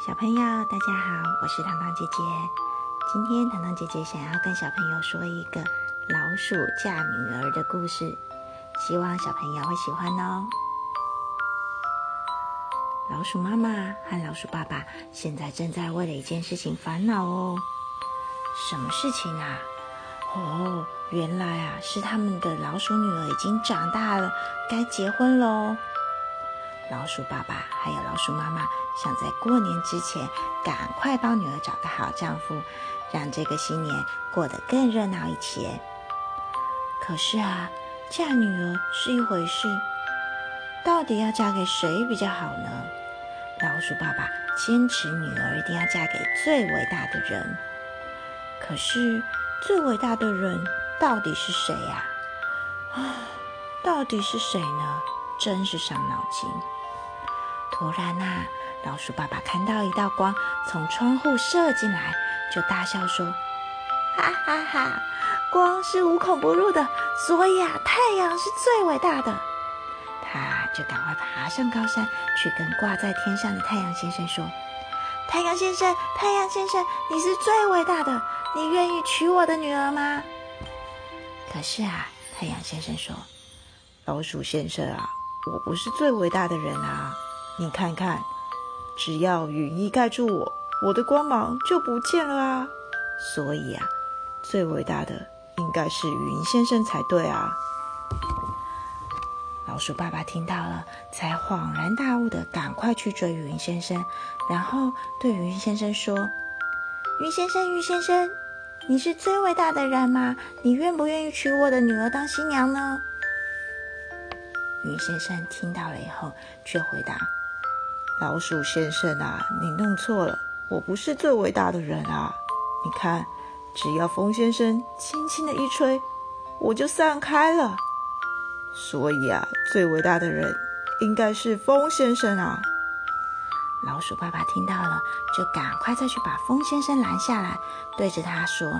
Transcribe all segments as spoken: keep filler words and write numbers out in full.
小朋友大家好，我是糖糖姐姐。今天糖糖姐姐想要跟小朋友说一个老鼠嫁女儿的故事，希望小朋友会喜欢哦。老鼠妈妈和老鼠爸爸现在正在为了一件事情烦恼哦。什么事情啊？哦，原来啊是他们的老鼠女儿已经长大了，该结婚咯。老鼠爸爸还有老鼠妈妈想在过年之前赶快帮女儿找个好丈夫，让这个新年过得更热闹一些。可是啊，嫁女儿是一回事，到底要嫁给谁比较好呢？老鼠爸爸坚持女儿一定要嫁给最伟大的人。可是最伟大的人到底是谁啊？啊，到底是谁呢？真是伤脑筋。突然啊，老鼠爸爸看到一道光从窗户射进来，就大笑说：哈哈哈，光是无孔不入的，所以啊，太阳是最伟大的。他就赶快爬上高山，去跟挂在天上的太阳先生说：太阳先生，太阳先生，你是最伟大的，你愿意娶我的女儿吗？可是啊，太阳先生说：老鼠先生啊，我不是最伟大的人啊，你看看，只要雨衣盖住我，我的光芒就不见了啊。所以啊，最伟大的应该是云先生才对啊。老鼠爸爸听到了，才恍然大悟的赶快去追云先生，然后对云先生说：云先生，云先生，你是最伟大的人吗？你愿不愿意娶我的女儿当新娘呢？云先生听到了以后，却回答：老鼠先生啊，你弄错了，我不是最伟大的人啊，你看，只要风先生轻轻的一吹，我就散开了。所以啊，最伟大的人应该是风先生啊。老鼠爸爸听到了，就赶快再去把风先生拦下来，对着他说：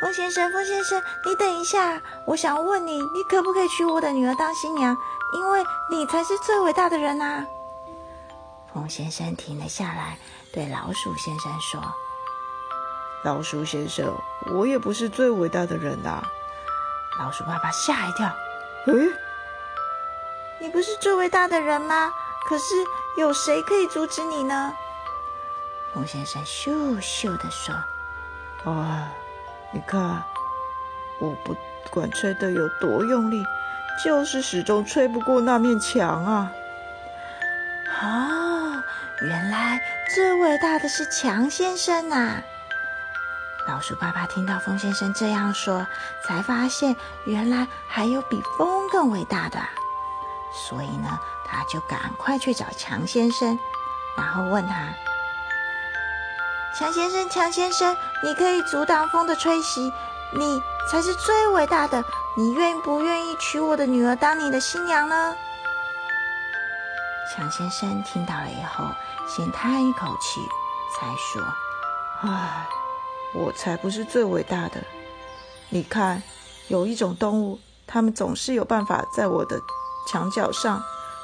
风先生，风先生，你等一下，我想问你，你可不可以娶我的女儿当新娘？因为你才是最伟大的人啊。风先生停了下来，对老鼠先生说：老鼠先生，我也不是最伟大的人啊。老鼠爸爸吓一跳：诶，你不是最伟大的人吗？可是有谁可以阻止你呢？风先生咻咻地说：啊，你看，我不管吹得有多用力，就是始终吹不过那面墙啊。哦，原来最伟大的是墙先生啊。老鼠爸爸听到风先生这样说，才发现原来还有比风更伟大的啊。所以呢，他就赶快去找墙先生，然后问他：强先生，强先生，你可以阻挡风的吹袭，你才是最伟大的，你愿不愿意娶我的女儿当你的新娘呢？强先生听到了以后，先叹一口气，才说：唉，我才不是最伟大的，你看，有一种动物，它们总是有办法在我的墙角上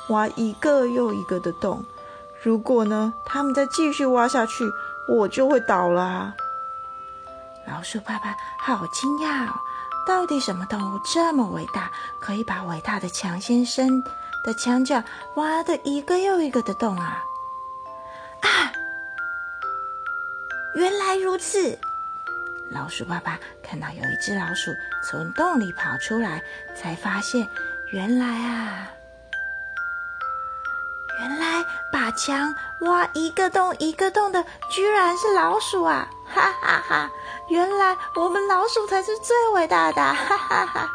挖一个又一个的洞，如果呢，它们再继续挖下去，我就会倒了啊。老鼠爸爸好惊讶哦，到底什么动物这么伟大，可以把伟大的强先生的墙角挖的一个又一个的洞啊？啊，原来如此！老鼠爸爸看到有一只老鼠从洞里跑出来，才发现原来啊，原来把墙挖一个洞一个洞的居然是老鼠啊，哈哈哈，原来我们老鼠才是最伟大的，哈哈哈。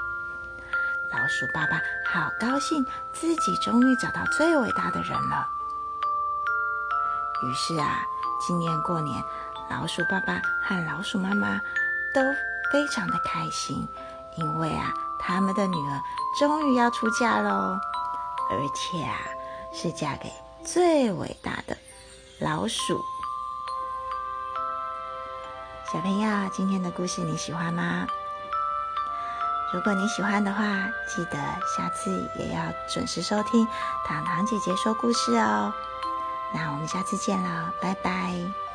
老鼠爸爸好高兴，自己终于找到最伟大的人了。于是啊，今年过年，老鼠爸爸和老鼠妈妈都非常的开心，因为啊，他们的女儿终于要出嫁咯，而且啊，是嫁给最伟大的老鼠。小朋友，今天的故事你喜欢吗？如果你喜欢的话，记得下次也要准时收听糖糖姐姐说故事哦。那我我们下次见啦，拜拜。